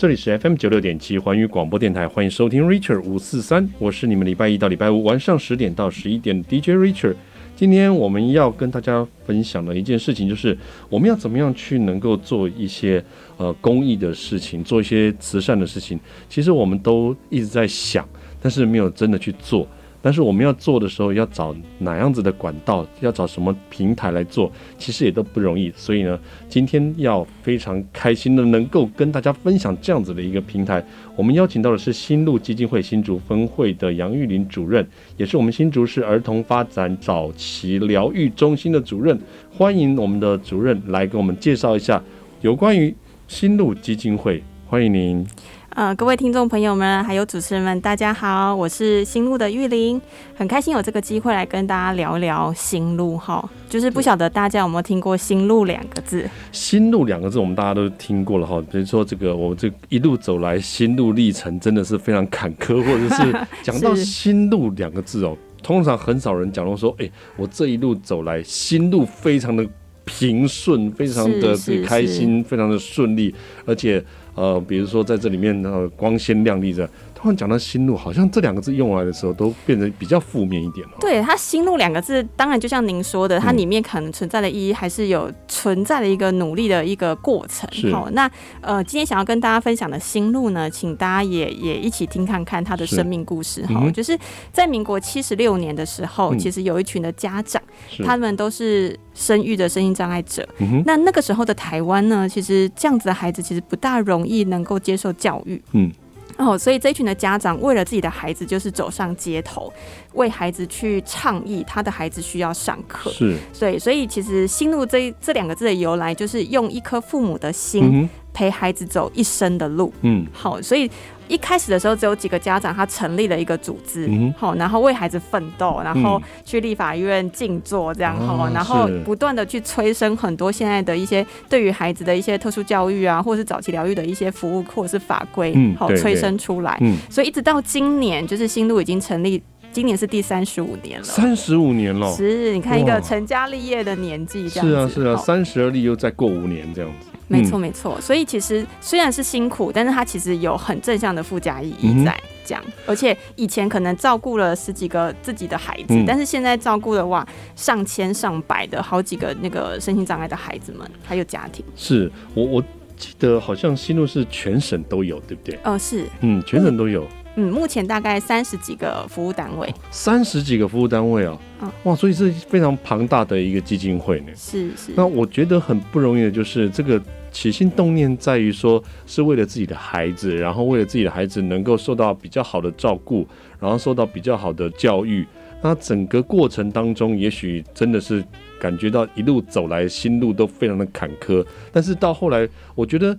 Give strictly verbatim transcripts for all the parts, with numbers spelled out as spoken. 这里是 F M 九六点七 环宇广播电台，欢迎收听 Richard 五四三，我是你们礼拜一到礼拜五晚上十点到十一点的 D J Richard。今天我们要跟大家分享的一件事情，就是我们要怎么样去能够做一些呃公益的事情，做一些慈善的事情。其实我们都一直在想，但是没有真的去做。但是我们要做的时候，要找哪样子的管道，要找什么平台来做，其实也都不容易。所以呢，今天要非常开心的能够跟大家分享这样子的一个平台。我们邀请到的是新路基金会新竹分会的杨玉林主任，也是我们新竹市儿童发展早期疗愈中心的主任。欢迎我们的主任来给我们介绍一下有关于新路基金会。欢迎您。呃，各位听众朋友们还有主持人们，大家好，我是新路的玉林，很开心有这个机会来跟大家聊聊新路哈。就是不晓得大家有没有听过新路两个字？新路两个字我们大家都听过了哈，比如说这个我这一路走来心路历程真的是非常坎坷，或者是讲到新路两个字哦，通常很少人讲到说，哎、欸，我这一路走来心路非常的平顺，非常的开心，非常的顺利，而且。呃，比如说在这里面呃光鲜亮丽着，突然讲到心路，好像这两个字用来的时候都变得比较负面一点、哦、对，它心路两个字，当然就像您说的，它里面可能存在的意义还是有存在的一个努力的一个过程。好、哦，那呃，今天想要跟大家分享的心路呢，请大家也也一起听看看他的生命故事。好、嗯，就是在民国七十六年的时候、嗯，其实有一群的家长，他们都是生育的身心障碍者、嗯。那那个时候的台湾呢，其实这样子的孩子其实不大容易能够接受教育。嗯。哦、所以这一群的家长为了自己的孩子就是走上街头，为孩子去倡议他的孩子需要上课。是，对，所以其实心路这这两个字的由来，就是用一颗父母的心陪孩子走一生的路。嗯，好，所以一开始的时候只有几个家长他成立了一个组织、嗯、然后为孩子奋斗，然后去立法院静坐这样、嗯、然后不断的去催生很多现在的一些对于孩子的一些特殊教育啊，或是早期疗愈的一些服务或者是法规、嗯、催生出来、嗯、所以一直到今年就是新路已经成立，今年是第三十五年了，三十五年了，是，你看一个成家立业的年纪，这样子，是啊是啊，三十而立又再过五年这样子，没错没错，所以其实虽然是辛苦，但是它其实有很正向的附加意义在。嗯，而且以前可能照顾了十几个自己的孩子、嗯、但是现在照顾的哇上千上百的好几个那个身心障碍的孩子们还有家庭。是，我我记得好像新路是全省都有对不对？哦、呃、是，嗯，全省都有。嗯，目前大概三十几个服务单位，三十几个服务单位啊、嗯、哇，所以是非常庞大的一个基金会呢。是是，那我觉得很不容易的就是这个起心动念在于说是为了自己的孩子，然后为了自己的孩子能够受到比较好的照顾，然后受到比较好的教育，那整个过程当中也许真的是感觉到一路走来心路都非常的坎坷，但是到后来我觉得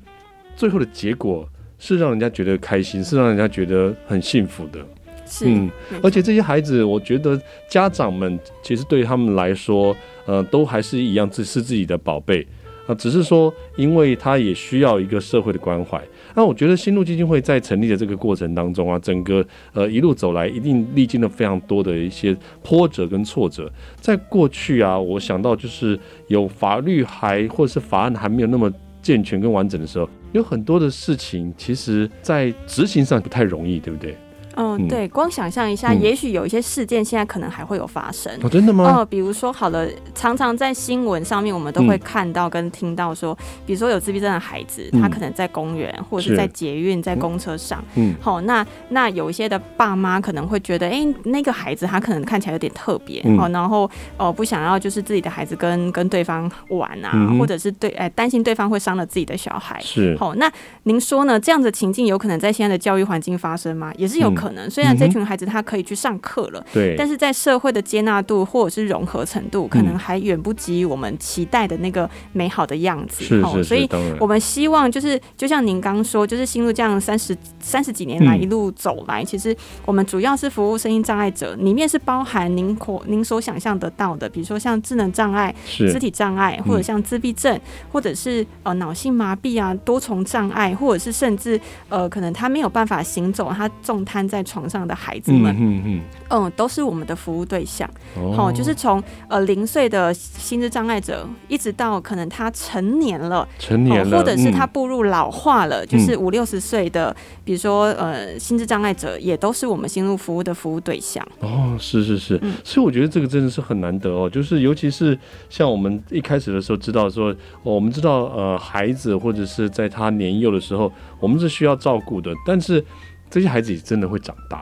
最后的结果是让人家觉得开心，是让人家觉得很幸福的。是、嗯、而且这些孩子我觉得家长们其实对他们来说、呃、都还是一样是自己的宝贝，只是说因为他也需要一个社会的关怀。那我觉得新路基金会在成立的这个过程当中啊，整个、呃、一路走来一定历经了非常多的一些波折跟挫折。在过去啊，我想到就是有法律还或者是法案还没有那么健全跟完整的时候，有很多的事情其实在执行上不太容易，对不对？嗯，对，光想象一下、嗯、也许有一些事件现在可能还会有发生、哦、真的吗？呃、比如说好了，常常在新闻上面我们都会看到跟听到说、嗯、比如说有自闭症的孩子、嗯、他可能在公园或者是在捷运在公车上、嗯哦、那, 那有一些的爸妈可能会觉得哎、欸，那个孩子他可能看起来有点特别、嗯哦、然后、呃、不想要就是自己的孩子 跟, 跟对方玩啊、嗯、或者是对、呃、担心对方会伤了自己的小孩。是、哦、那您说呢，这样的情境有可能在现在的教育环境发生吗？也是有可能、嗯，可能虽然这群孩子他可以去上课了、嗯、但是在社会的接纳度或者是融合程度可能还远不及我们期待的那个美好的样子、嗯哦、是是是，所以我们希望就是就像您刚说，就是新路这样三十三十几年来一路走来、嗯、其实我们主要是服务身心障碍者，里面是包含 您, 您所想象得到的，比如说像智能障碍、肢体障碍，或者像自闭症、嗯、或者是呃脑性麻痹啊、多重障碍，或者是甚至呃可能他没有办法行走，他重瘫在床上的孩子们，嗯嗯嗯，嗯，都是我们的服务对象。哦，哦就是从呃零岁的心智障碍者，一直到可能他成年了，成年了，哦、或者是他步入老化了，嗯、就是五六十岁的，比如说呃心智障碍者，也都是我们心路服务的服务对象。哦，是是是，嗯、所以我觉得这个真的是很难得哦，就是尤其是像我们一开始的时候知道说，哦、我们知道呃孩子或者是在他年幼的时候，我们是需要照顾的，但是这些孩子也真的会长大，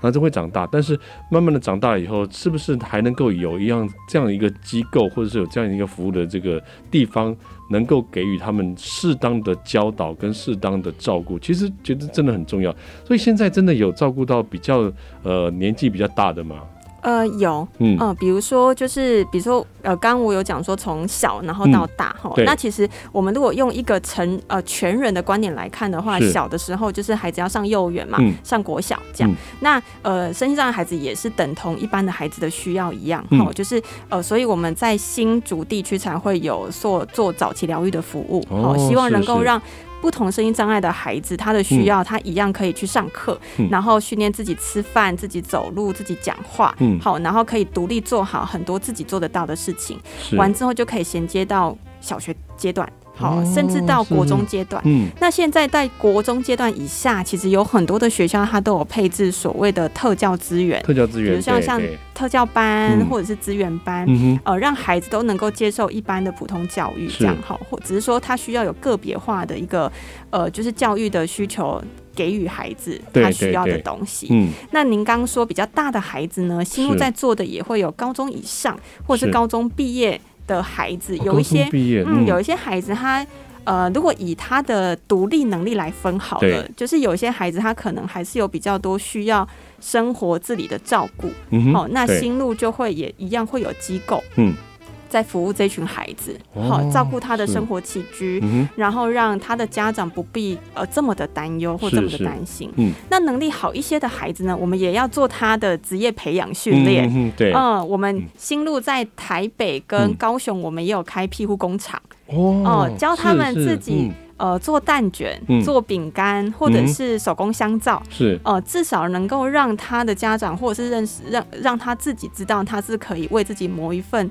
啊，真会长大。但是慢慢的长大以后，是不是还能够有一样这样一个机构，或者是有这样一个服务的这个地方，能够给予他们适当的教导跟适当的照顾？其实觉得真的很重要。所以现在真的有照顾到比较呃年纪比较大的吗？呃，有，嗯、呃，比如说就是，比如说，呃，刚我有讲说从小然后到大哈、嗯，那其实我们如果用一个成呃全人的观点来看的话，小的时候就是孩子要上幼儿园嘛、嗯，上国小这样，嗯、那呃，身心障碍孩子也是等同一般的孩子的需要一样哈、嗯，就是呃，所以我们在新竹地区才会有做做早期疗愈的服务，哦，希望能够让不同身心障碍的孩子，他的需要，他一样可以去上课、嗯，然后训练自己吃饭、自己走路、自己讲话，嗯，好，然后可以独立做好很多自己做得到的事情，完之后就可以衔接到小学阶段。好，甚至到国中阶段、哦嗯、那现在在国中阶段以下，其实有很多的学校它都有配置所谓的特教资源，特教资源比如像像特教班或者是资源班、嗯呃、让孩子都能够接受一般的普通教育这样，好，只是说它需要有个别化的一个呃，就是教育的需求给予孩子他需要的东西。對對對、嗯、那您刚说比较大的孩子呢，心路在做的也会有高中以上或是高中毕业的孩子，有一些、哦嗯、有一些孩子他呃，如果以他的独立能力来分好了，就是有些孩子他可能还是有比较多需要生活自理的照顾、嗯哦、那心路就会也一样会有机构嗯在服务这群孩子，好、哦、照顾他的生活起居、嗯，然后让他的家长不必呃这么的担忧或这么的担心。嗯，那能力好一些的孩子呢，我们也要做他的职业培养训练。嗯，对，嗯、呃，我们心路在台北跟高雄，我们也有开庇护工厂、嗯、哦、呃，教他们自己是是、嗯。呃，做蛋卷、做饼干，或者是手工香皂，是、嗯、呃，至少能够让他的家长或者是认识让让他自己知道他是可以为自己谋一份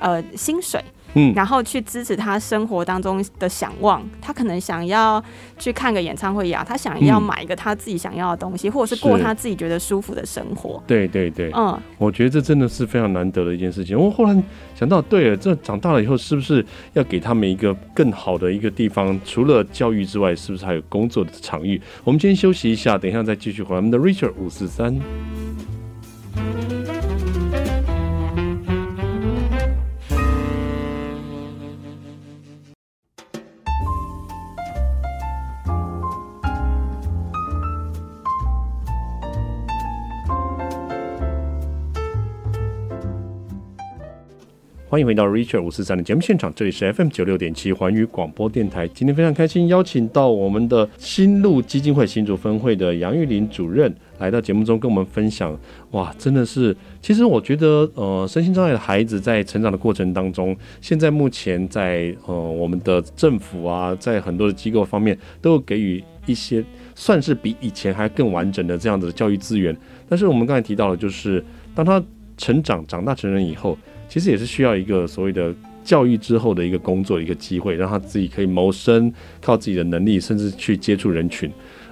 呃薪水。嗯、然后去支持他生活当中的想望，他可能想要去看个演唱会呀、啊，他想要买一个他自己想要的东西、嗯，或者是过他自己觉得舒服的生活。对对对，嗯，我觉得这真的是非常难得的一件事情。我后来想到，对了，这长大了以后是不是要给他们一个更好的一个地方？除了教育之外，是不是还有工作的场域？我们今天休息一下，等一下再继续回来。我们的 Richard 五四三。欢迎回到 Richard 五四三的节目现场，这里是 F M 九六点七 环宇广播电台。今天非常开心邀请到我们的心路基金会新竹分会的杨玉玲主任来到节目中跟我们分享。哇，真的是，其实我觉得呃，身心障碍的孩子在成长的过程当中，现在目前在呃我们的政府啊，在很多的机构方面都有给予一些算是比以前还更完整的这样子的教育资源。但是我们刚才提到了，就是当他成长长大成人以后，其实也是需要一个所谓的教育之后的一个工作的一个机会，让他自己可以谋生，靠自己的能力，甚至去接触人群、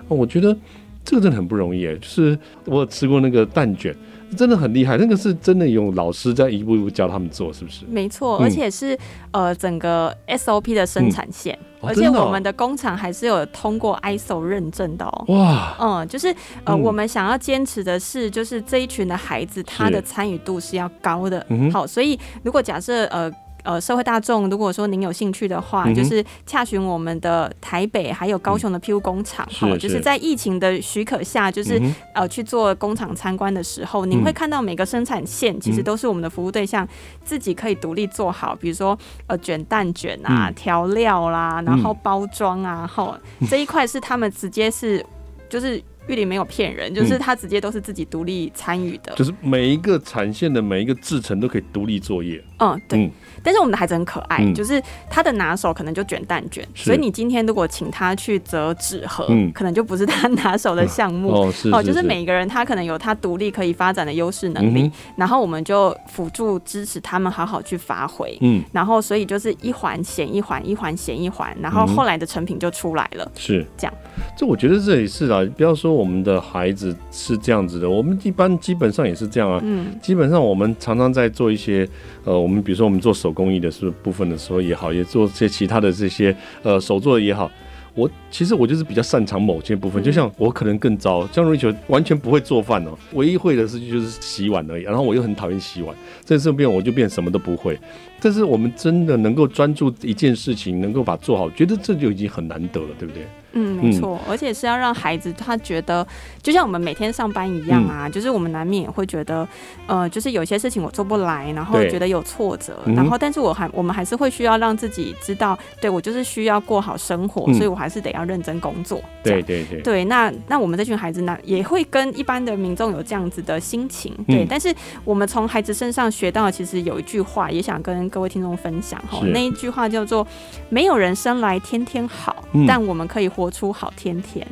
哦、我觉得这个真的很不容易耶。就是我有吃过那个蛋卷，真的很厉害，那个是真的有老师在一步一步教他们做，是不是？没错，而且是、嗯、呃整个 S O P 的生产线、嗯哦、而且我们的工厂还是有通过 I S O 认证的哦。哇，嗯，就是呃、嗯、我们想要坚持的是，就是这一群的孩子他的参与度是要高的、嗯、好，所以如果假设呃呃，社会大众，如果说您有兴趣的话，嗯、就是洽询我们的台北还有高雄的庇护工厂，哈、嗯，就是在疫情的许可下，就是、嗯、呃去做工厂参观的时候，您会看到每个生产线其实都是我们的服务对象、嗯、自己可以独立做好，比如说呃卷蛋卷啊、调料啦，然后包装啊，哈、嗯，这一块是他们直接是就是玉林没有骗人，就是他直接都是自己独立参与的、嗯、就是每一个产线的每一个制程都可以独立作业。嗯，对嗯。但是我们的孩子很可爱、嗯、就是他的拿手可能就卷蛋卷，所以你今天如果请他去折纸盒、嗯、可能就不是他拿手的项目、嗯、哦, 是是是哦，就是每一个人他可能有他独立可以发展的优势能力、嗯、然后我们就辅助支持他们好好去发挥、嗯、然后所以就是一环衔一环一环衔一环，然后后来的成品就出来了、嗯、是这样。这我觉得这也是啊，不要说我们的孩子是这样子的，我们一般基本上也是这样啊、嗯、基本上我们常常在做一些呃，我们比如说我们做手工艺的部分的时候也好，也做些其他的这些呃手作也好，我其实我就是比较擅长某些部分、嗯、就像我可能更糟，像 Richard 完全不会做饭哦，唯一会的是就是洗碗而已，然后我又很讨厌洗碗，这次变我就变什么都不会。但是我们真的能够专注一件事情，能够把它做好，觉得这就已经很难得了，对不对？嗯，没错、嗯、而且是要让孩子他觉得就像我们每天上班一样啊、嗯、就是我们难免也会觉得呃，就是有些事情我做不来，然后觉得有挫折，然后但是我还我们还是会需要让自己知道，对，我就是需要过好生活、嗯、所以我还是得要认真工作。对对对对，那那我们这群孩子呢也会跟一般的民众有这样子的心情，对、嗯、但是我们从孩子身上学到的其实有一句话也想跟各位听众分享，那一句话叫做没有人生来天天好、嗯、但我们可以活活出好天天。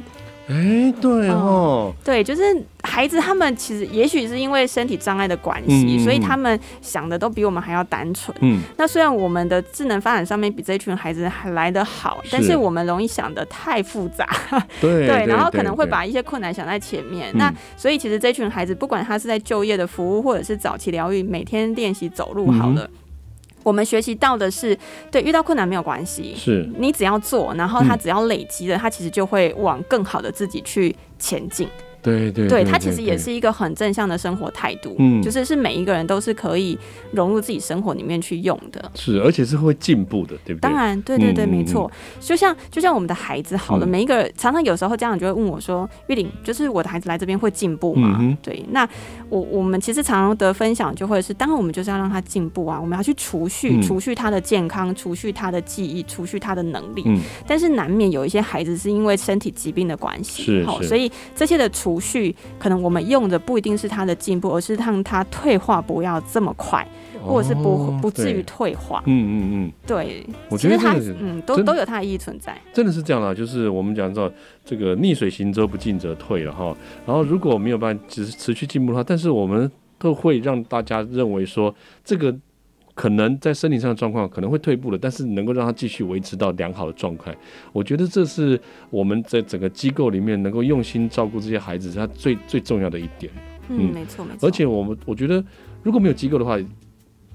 哎，对哦、嗯，对，就是孩子他们其实也许是因为身体障碍的关系、嗯，所以他们想的都比我们还要单纯。嗯，那虽然我们的智能发展上面比这群孩子还来得好，是但是我们容易想的太复杂，对，对，然后可能会把一些困难想在前面。那所以其实这群孩子，不管他是在就业的服务，或者是早期疗愈，每天练习走路好了。嗯，我们学习到的是，对，遇到困难没有关系，是你只要做，然后他只要累积了、嗯、他其实就会往更好的自己去前进。对对 对, 对, 对，它其实也是一个很正向的生活态度，嗯，就是是每一个人都是可以融入自己生活里面去用的，是，而且是会进步的，对不对？当然，对对对，嗯、没错。就像就像我们的孩子，好了，嗯、每一个人常常有时候家长就会问我说：“玉玲，就是我的孩子来这边会进步吗？”嗯、对，那我我们其实常常的分享就会是，当然我们就是要让他进步啊，我们要去储蓄、嗯、储蓄他的健康，储蓄他的记忆，储蓄他的能力。嗯、但是难免有一些孩子是因为身体疾病的关系，是，是，所以这些的储储蓄可能我们用的不一定是他的进步，而是让他退化不要这么快，或者是 不,、哦、不至于退化。嗯嗯嗯，对，我觉得他嗯都都有他的意义存在，真的是这样啦。就是我们讲到这个逆水行舟，不进则退了哈。然后如果没有办法只是持续进步的话，但是我们都会让大家认为说这个。可能在身体上的状况可能会退步了，但是能够让他继续维持到良好的状态，我觉得这是我们在整个机构里面能够用心照顾这些孩子，是他最最重要的一点。嗯，嗯没错没错。而且我们我觉得，如果没有机构的话，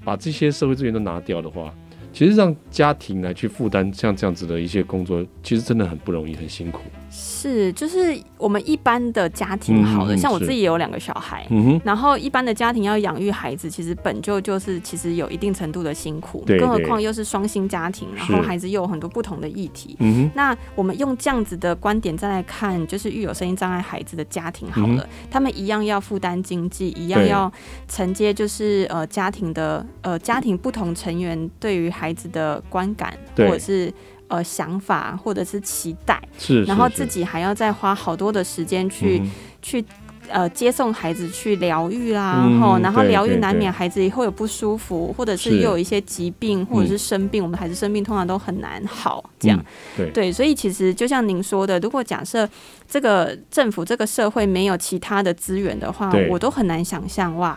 把这些社会资源都拿掉的话，其实让家庭来去负担像这样子的一些工作，其实真的很不容易，很辛苦。是，就是我们一般的家庭好了、嗯、像我自己也有两个小孩、嗯、然后一般的家庭要养育孩子其实本就就是其实有一定程度的辛苦，对对，更何况又是双薪家庭，然后孩子又有很多不同的议题、嗯、那我们用这样子的观点再来看就是育有身心障碍孩子的家庭好了、嗯、他们一样要负担经济，一样要承接就是、呃、家庭的、呃、家庭不同成员对于孩子的观感或者是呃，想法或者是期待，是，然后自己还要再花好多的时间去、嗯、去呃接送孩子去疗愈啦，嗯、吼然后疗愈难免孩子会有不舒服，或者是又有一些疾病或者是生病，嗯、我们孩子生病通常都很难好，这样、嗯、对, 对，所以其实就像您说的，如果假设这个政府这个社会没有其他的资源的话，我都很难想象哇，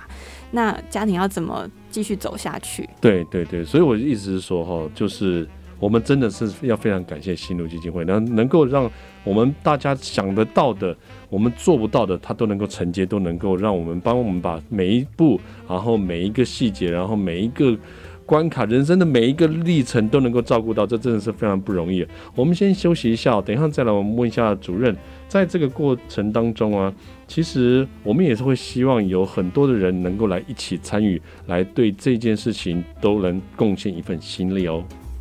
那家庭要怎么继续走下去？对对对，所以我一直说哈，就是。我们真的是要非常感谢心路基金会，能够让我们大家想得到的，我们做不到的，它都能够承接，都能够让我们帮我们把每一步，然后每一个细节，然后每一个关卡，人生的每一个历程都能够照顾到，这真的是非常不容易。我们先休息一下，等一下再来我们问一下主任，在这个过程当中啊，其实我们也是会希望有很多的人能够来一起参与，来对这件事情都能贡献一份心力哦。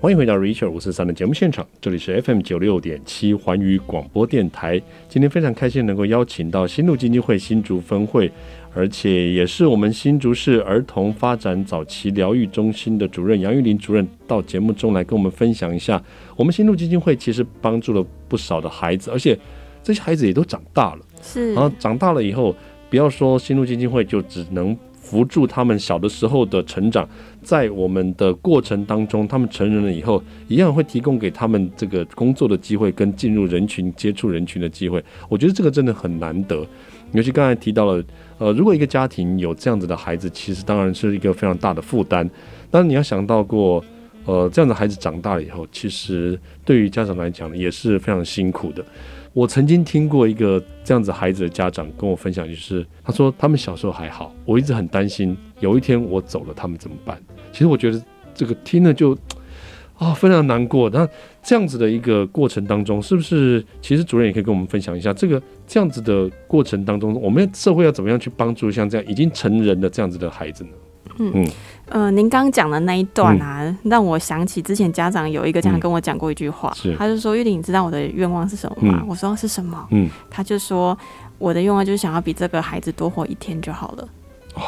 欢欢迎回到 Richard 五四三的节目现场，这里是 F M 九六点七 环宇广播电台。今天非常开心能够邀请到新路基金会新竹分会，而且也是我们新竹市儿童发展早期疗愈中心的主任杨玉玲主任到节目中来跟我们分享一下，我们新路基金会其实帮助了不少的孩子，而且这些孩子也都长大了，是，然后长大了以后，不要说新路基金会就只能扶助他们小的时候的成长，在我们的过程当中，他们成人了以后，一样会提供给他们这个工作的机会跟进入人群、接触人群的机会。我觉得这个真的很难得。尤其刚才提到了，呃，如果一个家庭有这样子的孩子，其实当然是一个非常大的负担。但你要想到过，呃，这样的孩子长大了以后，其实对于家长来讲也是非常辛苦的。我曾经听过一个这样子孩子的家长跟我分享，就是他说他们小时候还好，我一直很担心有一天我走了他们怎么办。其实我觉得这个听了就啊、哦、非常难过。那这样子的一个过程当中，是不是其实主任也可以跟我们分享一下，这个这样子的过程当中，我们社会要怎么样去帮助像这样已经成人的这样子的孩子呢？嗯呃，您刚讲的那一段啊、嗯，让我想起之前家长有一个家长跟我讲过一句话，嗯、他就说：“玉玲，你知道我的愿望是什么吗？”嗯、我说：“是什么？”嗯，他就说：“我的愿望就是想要比这个孩子多活一天就好了。哦”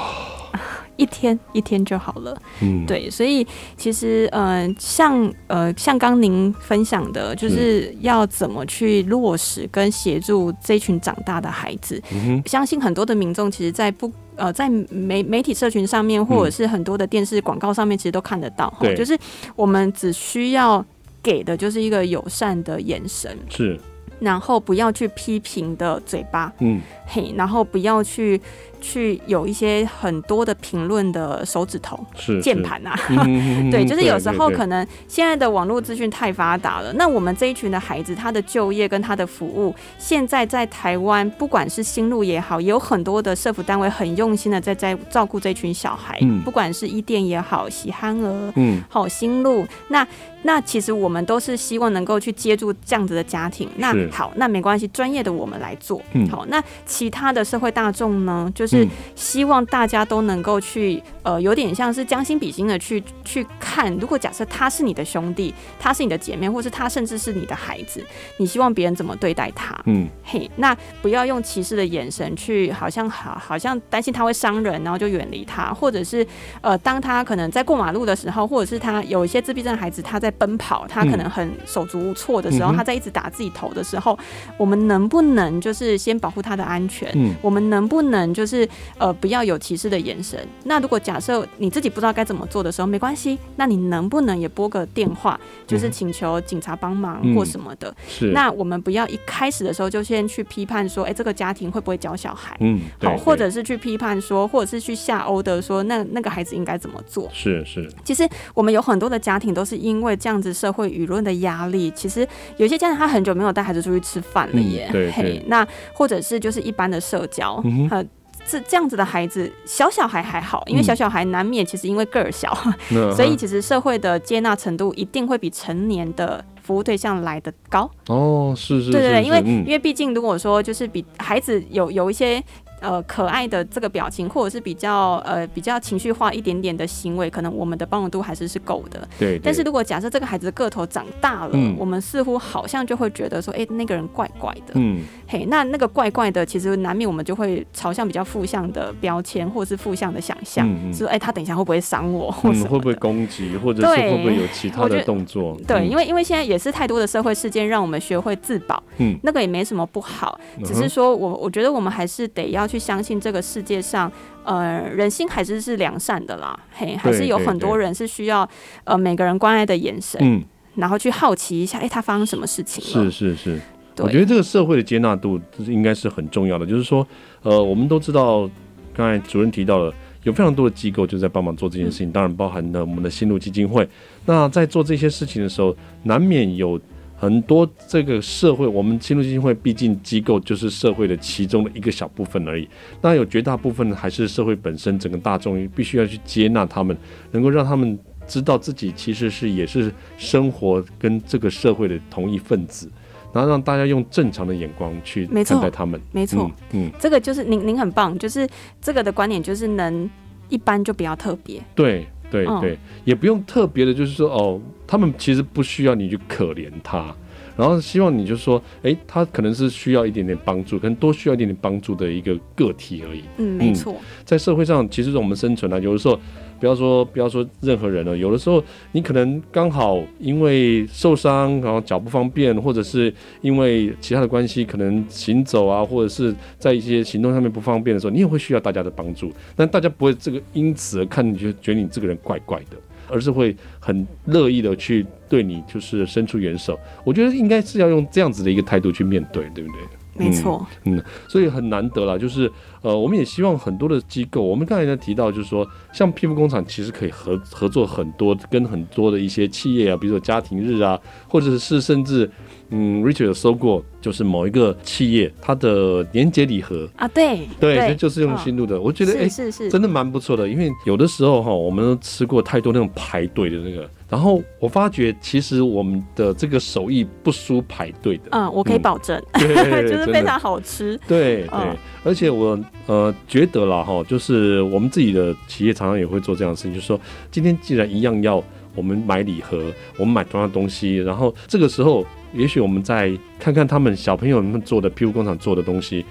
一天一天就好了，嗯，对，所以其实呃，像呃，像刚您分享的，就是要怎么去落实跟协助这群长大的孩子。嗯、相信很多的民众其实在不呃在媒媒体社群上面，或者是很多的电视广告上面，其实都看得到，嗯、就是我们只需要给的就是一个友善的眼神，是，然后不要去批评的嘴巴，嗯，嘿，然后不要去。去有一些很多的评论的手指头键盘啊，嗯、对，就是有时候可能现在的网络资讯太发达了，那我们这一群的孩子他的就业跟他的服务，现在在台湾不管是新路也好，也有很多的社福单位很用心的在在照顾这群小孩，嗯、不管是伊甸也好，喜憨儿，嗯，好新路，那那其实我们都是希望能够去接触这样子的家庭。那好，那没关系，专业的我们来做，嗯、好，那其他的社会大众呢，就是。是希望大家都能够去，呃，有点像是将心比心的去去看。如果假设他是你的兄弟，他是你的姐妹，或是他甚至是你的孩子，你希望别人怎么对待他？嗯，嘿，那不要用歧视的眼神去，好像好，好像担心他会伤人，然后就远离他，或者是呃，当他可能在过马路的时候，或者是他有一些自闭症孩子，他在奔跑，他可能很手足无措的时候，嗯、他在一直打自己头的时候，我们能不能就是先保护他的安全？嗯，我们能不能就是？呃，不要有歧视的眼神。那如果假设你自己不知道该怎么做的时候，没关系，那你能不能也拨个电话，就是请求警察帮忙或什么的，嗯、那我们不要一开始的时候就先去批判说，哎、欸，这个家庭会不会教小孩，嗯，好，或者是去批判说，或者是去下殴的说，那那个孩子应该怎么做。是是，其实我们有很多的家庭都是因为这样子社会舆论的压力，其实有些家长他很久没有带孩子出去吃饭了耶，嗯、对, 對, 對，那或者是就是一般的社交，嗯呃是这样子的孩子，小小孩还好，因为小小孩难免其实因为个儿小，嗯、所以其实社会的接纳程度一定会比成年的服务对象来得高。哦，是是是，对对对，因为、嗯、因为毕竟如果说就是比孩子有有一些。呃，可爱的这个表情，或者是比较呃比较情绪化一点点的行为，可能我们的包容度还是是够的。对, 对。但是如果假设这个孩子的个头长大了，嗯、我们似乎好像就会觉得说，哎、欸，那个人怪怪的。嗯。嘿，那那个怪怪的，其实难免我们就会朝向比较负向的标签，或是负向的想象，嗯嗯是哎、欸，他等一下会不会伤我，或什么的，嗯、会不会攻击，或者是会不会有其他的动作？对，因为因为现在也是太多的社会事件让我们学会自保。嗯。那个也没什么不好，只是说我我觉得我们还是得要。去相信这个世界上，呃，人性还是是良善的啦，嘿，还是有很多人是需要，呃，每个人关爱的眼神，嗯，然后去好奇一下，哎、欸，他发生什么事情了？是是是，我觉得这个社会的接纳度应该是很重要的。就是说，呃，我们都知道，刚才主任提到了，有非常多的机构就在帮忙做这件事情，嗯、当然包含了我们的新路基金会。那在做这些事情的时候，难免有。很多这个社会，我们新路基金会毕竟机构就是社会的其中的一个小部分而已。那有绝大部分还是社会本身整个大众必须要去接纳他们，能够让他们知道自己其实是也是生活跟这个社会的同一份子，然后让大家用正常的眼光去看待他们。没错，嗯，嗯这个就是您您很棒，就是这个的观点就是能一般就不要特别。对。对对，也不用特别的，就是说哦，他们其实不需要你去可怜他，然后希望你就说，哎，他可能是需要一点点帮助，可能多需要一点点帮助的一个个体而已。嗯，没错。嗯、在社会上，其实我们生存啊，有的时候不要说不要说任何人了，有的时候你可能刚好因为受伤，然后脚不方便，或者是因为其他的关系，可能行走啊，或者是在一些行动上面不方便的时候，你也会需要大家的帮助。但大家不会这个因此而看你就觉得你这个人怪怪的。而是会很乐意的去对你就是伸出援手，我觉得应该是要用这样子的一个态度去面对，对不对？没错，嗯，嗯，所以很难得啦，就是呃，我们也希望很多的机构，我们刚才在提到，就是说像皮肤工厂其实可以合合作很多，跟很多的一些企业啊，比如说家庭日啊，或者是甚至嗯 ，Richard 有搜过，就是某一个企业它的年节礼盒啊，对对，对就是用心度的，哦、我觉得哎、欸，真的蛮不错的，因为有的时候哈，我们都吃过太多那种排队的那个。然后我发觉，其实我们的这个手艺不输排队的。嗯，我可以保证，嗯、对就是非常好吃。对对，嗯、而且我呃觉得啦哈，就是我们自己的企业常常也会做这样的事情，就是说今天既然一样要我们买礼盒，我们买同样的东西，然后这个时候也许我们再看看他们小朋友们做的皮肤工厂做的东西，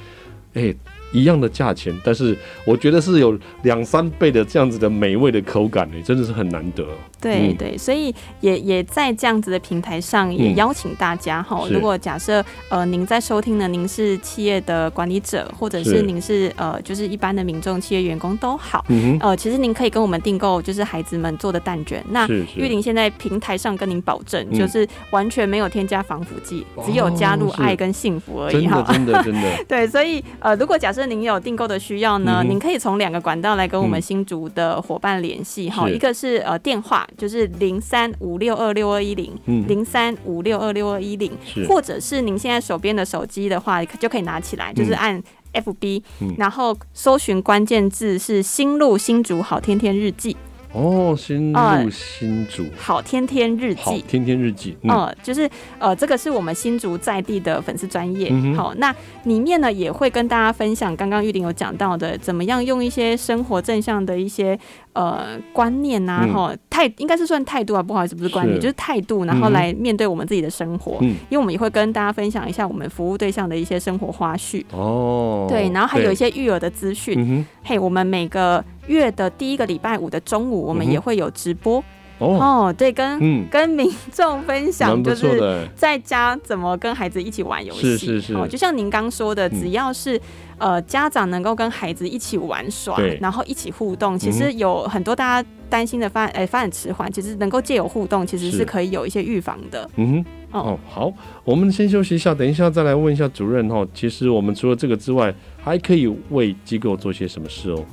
哎。一样的价钱，但是我觉得是有两三倍的这样子的美味的口感，真的是很难得。对对，所以 也, 也在这样子的平台上也邀请大家、嗯、如果假设、呃、您在收听呢，您是企业的管理者，或者是您是、呃、就是一般的民众、企业员工都好、嗯呃、其实您可以跟我们订购就是孩子们做的蛋卷。那玉玲现在平台上跟您保证、嗯、就是完全没有添加防腐剂、哦、只有加入爱跟幸福而已。真的真的真的对，所以、呃、如果假设您有订购的需要呢、嗯、您可以从两个管道来跟我们新竹的伙伴联系、嗯、一个是、呃、电话，就是零三五六二六二一零、嗯、零三五六二六二一零，或者是您现在手边的手机的话就可以拿起来，就是按F B、嗯、然后搜寻关键字是新路新竹好天天日记。哦，新入新竹、呃、好天天日记，好天天日记、嗯呃、就是呃，这个是我们新竹在地的粉丝专页、嗯哦、那里面呢也会跟大家分享刚刚玉玲有讲到的怎么样用一些生活正向的一些呃观念啊、嗯哦、态应该是算态度啊，不好意思不是观念，是就是态度，然后来面对我们自己的生活、嗯、因为我们也会跟大家分享一下我们服务对象的一些生活花絮哦，对，然后还有一些育儿的资讯、嗯、嘿，我们每个月的第一个礼拜五的中午，我们也会有直播、嗯、哦，对，跟、嗯、跟民众分享，就是在家怎么跟孩子一起玩游戏，是是是、哦，就像您刚说的，只要是、嗯呃、家长能够跟孩子一起玩耍，然后一起互动，其实有很多大家担心的发展、呃、发展迟缓，其实能够借由互动，其实是可以有一些预防的。嗯哼，哦，好，我们先休息一下，等一下再来问一下主任哦。其实我们除了这个之外，还可以为机构做些什么事哦。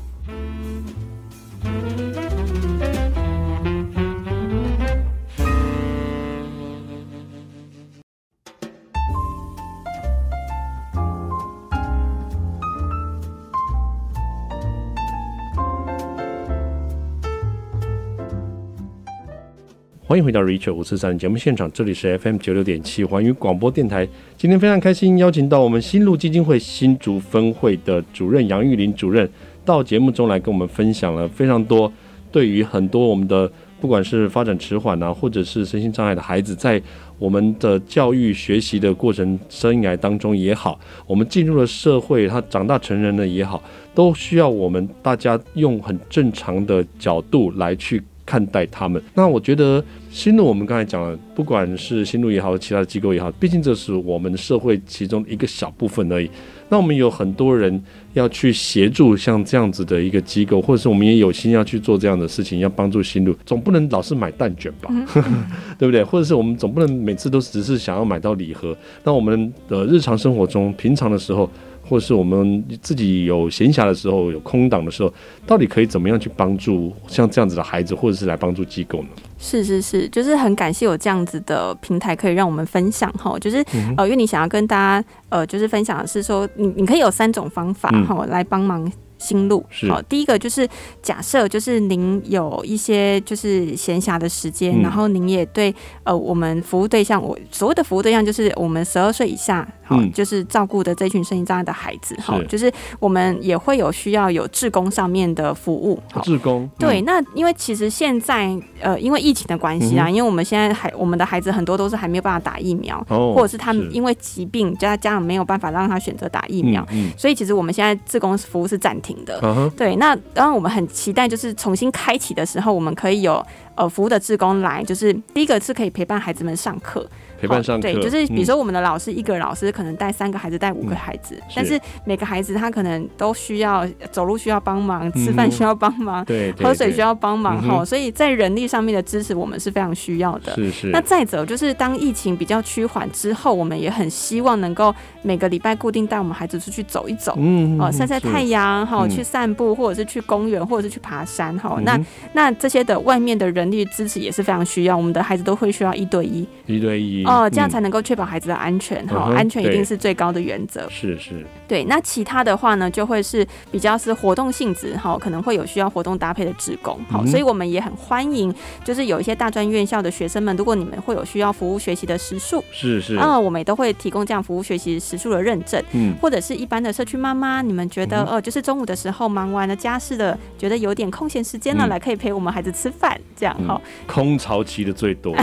欢迎回到 Richard 五四三节目现场，这里是 F M 九六点七 环宇广播电台。今天非常开心邀请到我们新路基金会新竹分会的主任杨玉玲主任到节目中来跟我们分享了非常多对于很多我们的不管是发展迟缓啊，或者是身心障碍的孩子，在我们的教育学习的过程生涯当中也好，我们进入了社会，他长大成人了也好，都需要我们大家用很正常的角度来去看待他们。那我觉得新路，我们刚才讲了，不管是新路也好，其他的机构也好，毕竟这是我们社会其中一个小部分而已。那我们有很多人要去协助像这样子的一个机构，或者是我们也有心要去做这样的事情，要帮助新路，总不能老是买蛋卷吧，对不对？或者是我们总不能每次都只是想要买到礼盒。那我们的、呃、日常生活中，平常的时候，或是我们自己有闲暇的时候，有空档的时候，到底可以怎么样去帮助像这样子的孩子，或者是来帮助机构呢？是是是，就是很感谢有这样子的平台可以让我们分享哈，就是、嗯、呃，因为你想要跟大家呃，就是分享的是说，你你可以有三种方法哈、嗯、来帮忙心路。好，第一个就是假设就是您有一些就是闲暇的时间、嗯、然后您也对呃我们服务对象，我所谓的服务对象就是我们十二岁以下嗯、就是照顾的这群身心障碍的孩子，是就是我们也会有需要有志工上面的服务，志工、嗯、对。那因为其实现在、呃、因为疫情的关系啊、嗯，因为我们现在还我们的孩子很多都是还没有办法打疫苗、哦、或者是他们因为疾病家长没有办法让他选择打疫苗、嗯嗯、所以其实我们现在志工服务是暂停的、嗯、对。那当然我们很期待就是重新开启的时候我们可以有呃，服务的志工来，就是第一个是可以陪伴孩子们上课，陪伴上课、哦，对，就是比如说我们的老师、嗯、一个老师可能带三个孩子，带五个孩子、嗯，但是每个孩子他可能都需要走路需要帮忙，吃饭需要帮忙、嗯，喝水需要帮忙、嗯哦、所以在人力上面的支持我们是非常需要的。是是。那再者就是当疫情比较趋缓之后，我们也很希望能够每个礼拜固定带我们孩子出去走一走，嗯，哦，晒晒太阳、哦嗯，去散步，或者是去公园，或者是去爬山，哦嗯、那那这些的外面的人。人力支持也是非常需要，我们的孩子都会需要一对一，一对一哦、呃，这样才能够确保孩子的安全、嗯哦、安全一定是最高的原则。是是，对。那其他的话呢，就会是比较是活动性质、哦、可能会有需要活动搭配的志工、哦嗯、所以我们也很欢迎，就是有一些大专院校的学生们，如果你们会有需要服务学习的时数，是是，嗯、呃，我们也都会提供这样服务学习时数的认证，嗯，或者是一般的社区妈妈，你们觉得、嗯、呃，就是中午的时候忙完了家事的，觉得有点空闲时间了、嗯，来可以陪我们孩子吃饭，这样。嗯、空巢期的最多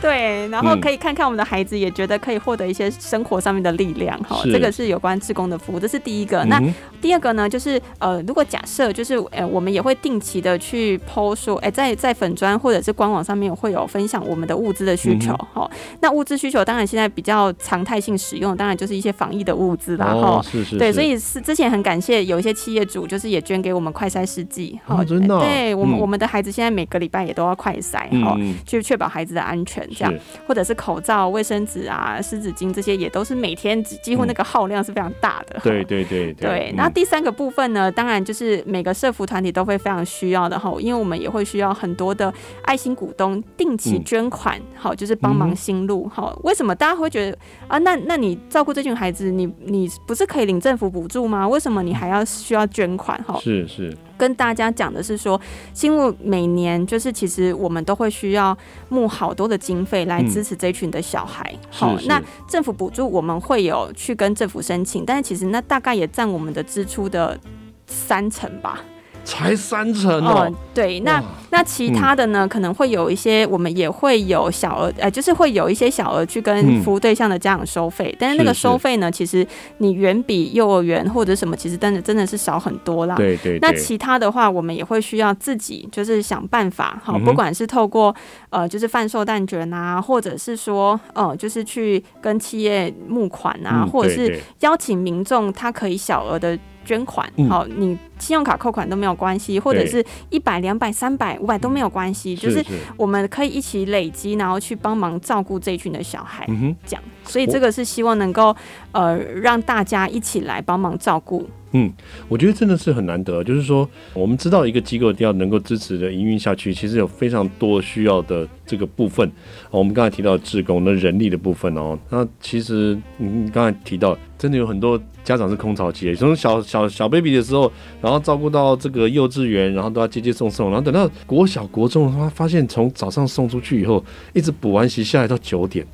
对，然后可以看看我们的孩子也觉得可以获得一些生活上面的力量、嗯、这个是有关志工的服务，这是第一个、嗯、那第二个呢就是、呃、如果假设就是、呃、我们也会定期的去 po 说、欸、在, 在粉专或者是官网上面会有分享我们的物资的需求、嗯、那物资需求当然现在比较常态性使用，当然就是一些防疫的物资啦、哦、是是是，对，所以是之前很感谢有一些企业主就是也捐给我们快筛试剂、哦、真的、哦、对我 们,、嗯、我们的孩子现在每个礼拜也都要快筛、哦嗯、去确保孩子的安全，这样或者是口罩卫生纸啊湿纸巾，这些也都是每天几乎那个耗量是非常大的、嗯哦、对对对 对, 对、嗯、那第三个部分呢当然就是每个社福团体都会非常需要的、哦、因为我们也会需要很多的爱心股东定期捐款、嗯哦、就是帮忙心路、嗯哦、为什么大家会觉得啊那？那你照顾这群孩子 你, 你不是可以领政府补助吗？为什么你还要需要捐款、哦、是是，跟大家讲的是说，新路每年就是其实我们都会需要募好多的经费来支持这群的小孩、嗯好是是。那政府补助我们会有去跟政府申请，但是其实那大概也占我们的支出的三成吧。才三成哦，嗯、对，那那其他的呢、嗯，可能会有一些，我们也会有小额，呃，就是会有一些小额去跟服务对象的家长收费、嗯，但是那个收费呢，其实你远比幼儿园或者什么，其实真的真的是少很多啦。对 对, 對。那其他的话，我们也会需要自己就是想办法，好，不管是透过、嗯、呃，就是贩售蛋卷啊，或者是说，呃，就是去跟企业募款啊，嗯、或者是邀请民众，他可以小额的。捐款、嗯哦、你信用卡扣款都没有关系，或者是一百、两百、三百、五百都没有关系，就是我们可以一起累积，然后去帮忙照顾这一群的小孩、嗯、这样，所以这个是希望能够、呃、让大家一起来帮忙照顾。嗯，我觉得真的是很难得，就是说我们知道一个机构要能够支持的营运下去，其实有非常多需要的这个部分、哦、我们刚才提到志工的人力的部分哦，那其实你刚才提到真的有很多家长是空巢期，从小小小 baby 的时候，然后照顾到这个幼稚园，然后都要接接送送，然后等到国小国中，他发现从早上送出去以后，一直补完习下来到九点，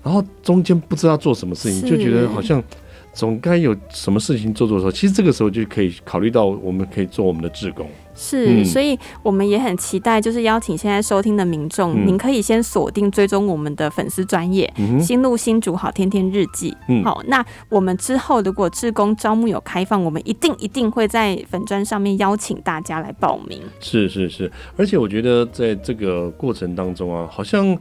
然后中间不知道做什么事情，就觉得好像总该有什么事情做做的时候，其实这个时候就可以考虑到我们可以做我们的志工。是、嗯、所以我们也很期待，就是邀请现在收听的民众、嗯、您可以先锁定追踪我们的粉丝专页、嗯、新路新竹好天天日记、嗯、好，那我们之后如果志工招募有开放，我们一定一定会在粉专上面邀请大家来报名。是是是，而且我觉得在这个过程当中啊，好像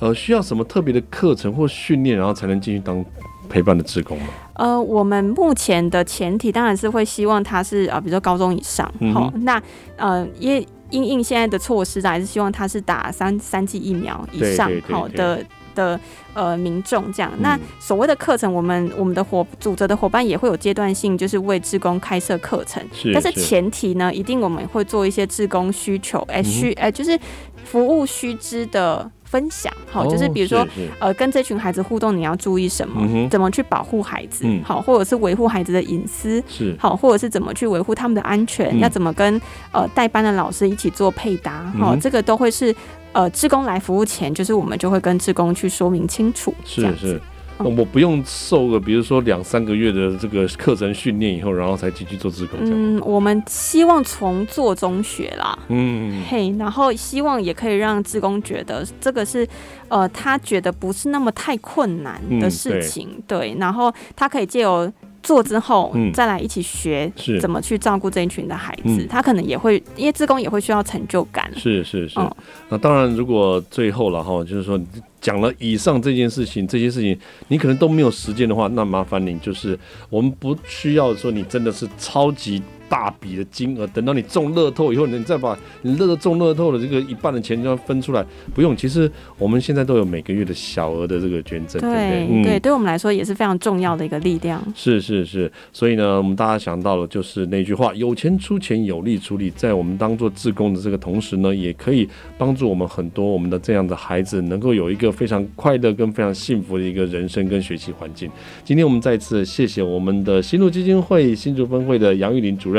呃需要什么特别的课程或训练，然后才能进去当陪伴的志工吗？呃，我们目前的前提当然是会希望他是、呃、比如说高中以上、嗯哦、那呃也因应现在的措施还是希望他是打三三剂疫苗以上好的的呃民众这样。那所谓的课程，我们我们的伙组织的伙伴也会有阶段性，就是为志工开设课程，是是，但是前提呢，一定我们会做一些志工需求，哎、欸、需哎、嗯欸、就是服务须知的。分享好，就是比如说、哦、是是呃，跟这群孩子互动，你要注意什么？嗯、怎么去保护孩子？嗯、好，或者是维护孩子的隐私？是好，或者是怎么去维护他们的安全？嗯、要怎么跟呃带班的老师一起做配搭？好、嗯，这个都会是呃，志工来服务前，就是我们就会跟志工去说明清楚。是是。嗯、我不用受个比如说两三个月的这个课程训练以后，然后才进去做志工这样。嗯，我们希望从做中学啦，嗯，嘿，然后希望也可以让志工觉得这个是呃他觉得不是那么太困难的事情，嗯、对, 对，然后他可以借由做之后、嗯、再来一起学怎么去照顾这一群的孩子、嗯、他可能也会，因为志工也会需要成就感，是是是、哦、那当然如果最后了哈，就是说讲了以上这件事情这些事情你可能都没有时间的话，那麻烦你就是我们不需要说你真的是超级大笔的金额，等到你中乐透以后，你再把你乐中乐透的这个一半的钱就要分出来，不用。其实我们现在都有每个月的小额的这个捐赠，对对、嗯、对，对我们来说也是非常重要的一个力量。是是是，所以呢，我们大家想到了就是那句话：有钱出钱，有力出力。在我们当做志工的这个同时呢，也可以帮助我们很多我们的这样的孩子，能够有一个非常快乐跟非常幸福的一个人生跟学习环境。今天我们再一次谢谢我们的新竹基金会新竹分会的杨玉玲主任。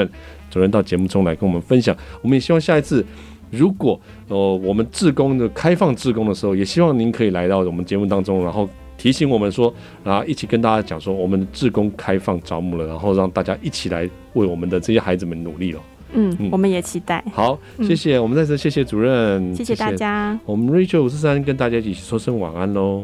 主任到节目中来跟我们分享，我们也希望下一次如果、呃、我们志工的开放志工的时候，也希望您可以来到我们节目当中，然后提醒我们说，然后一起跟大家讲说我们志工开放招募了，然后让大家一起来为我们的这些孩子们努力了。嗯，我们也期待。好，谢谢、嗯、我们再次谢谢主任，谢谢大家。谢谢我们 Rachel 五四三跟大家一起说声晚安咯。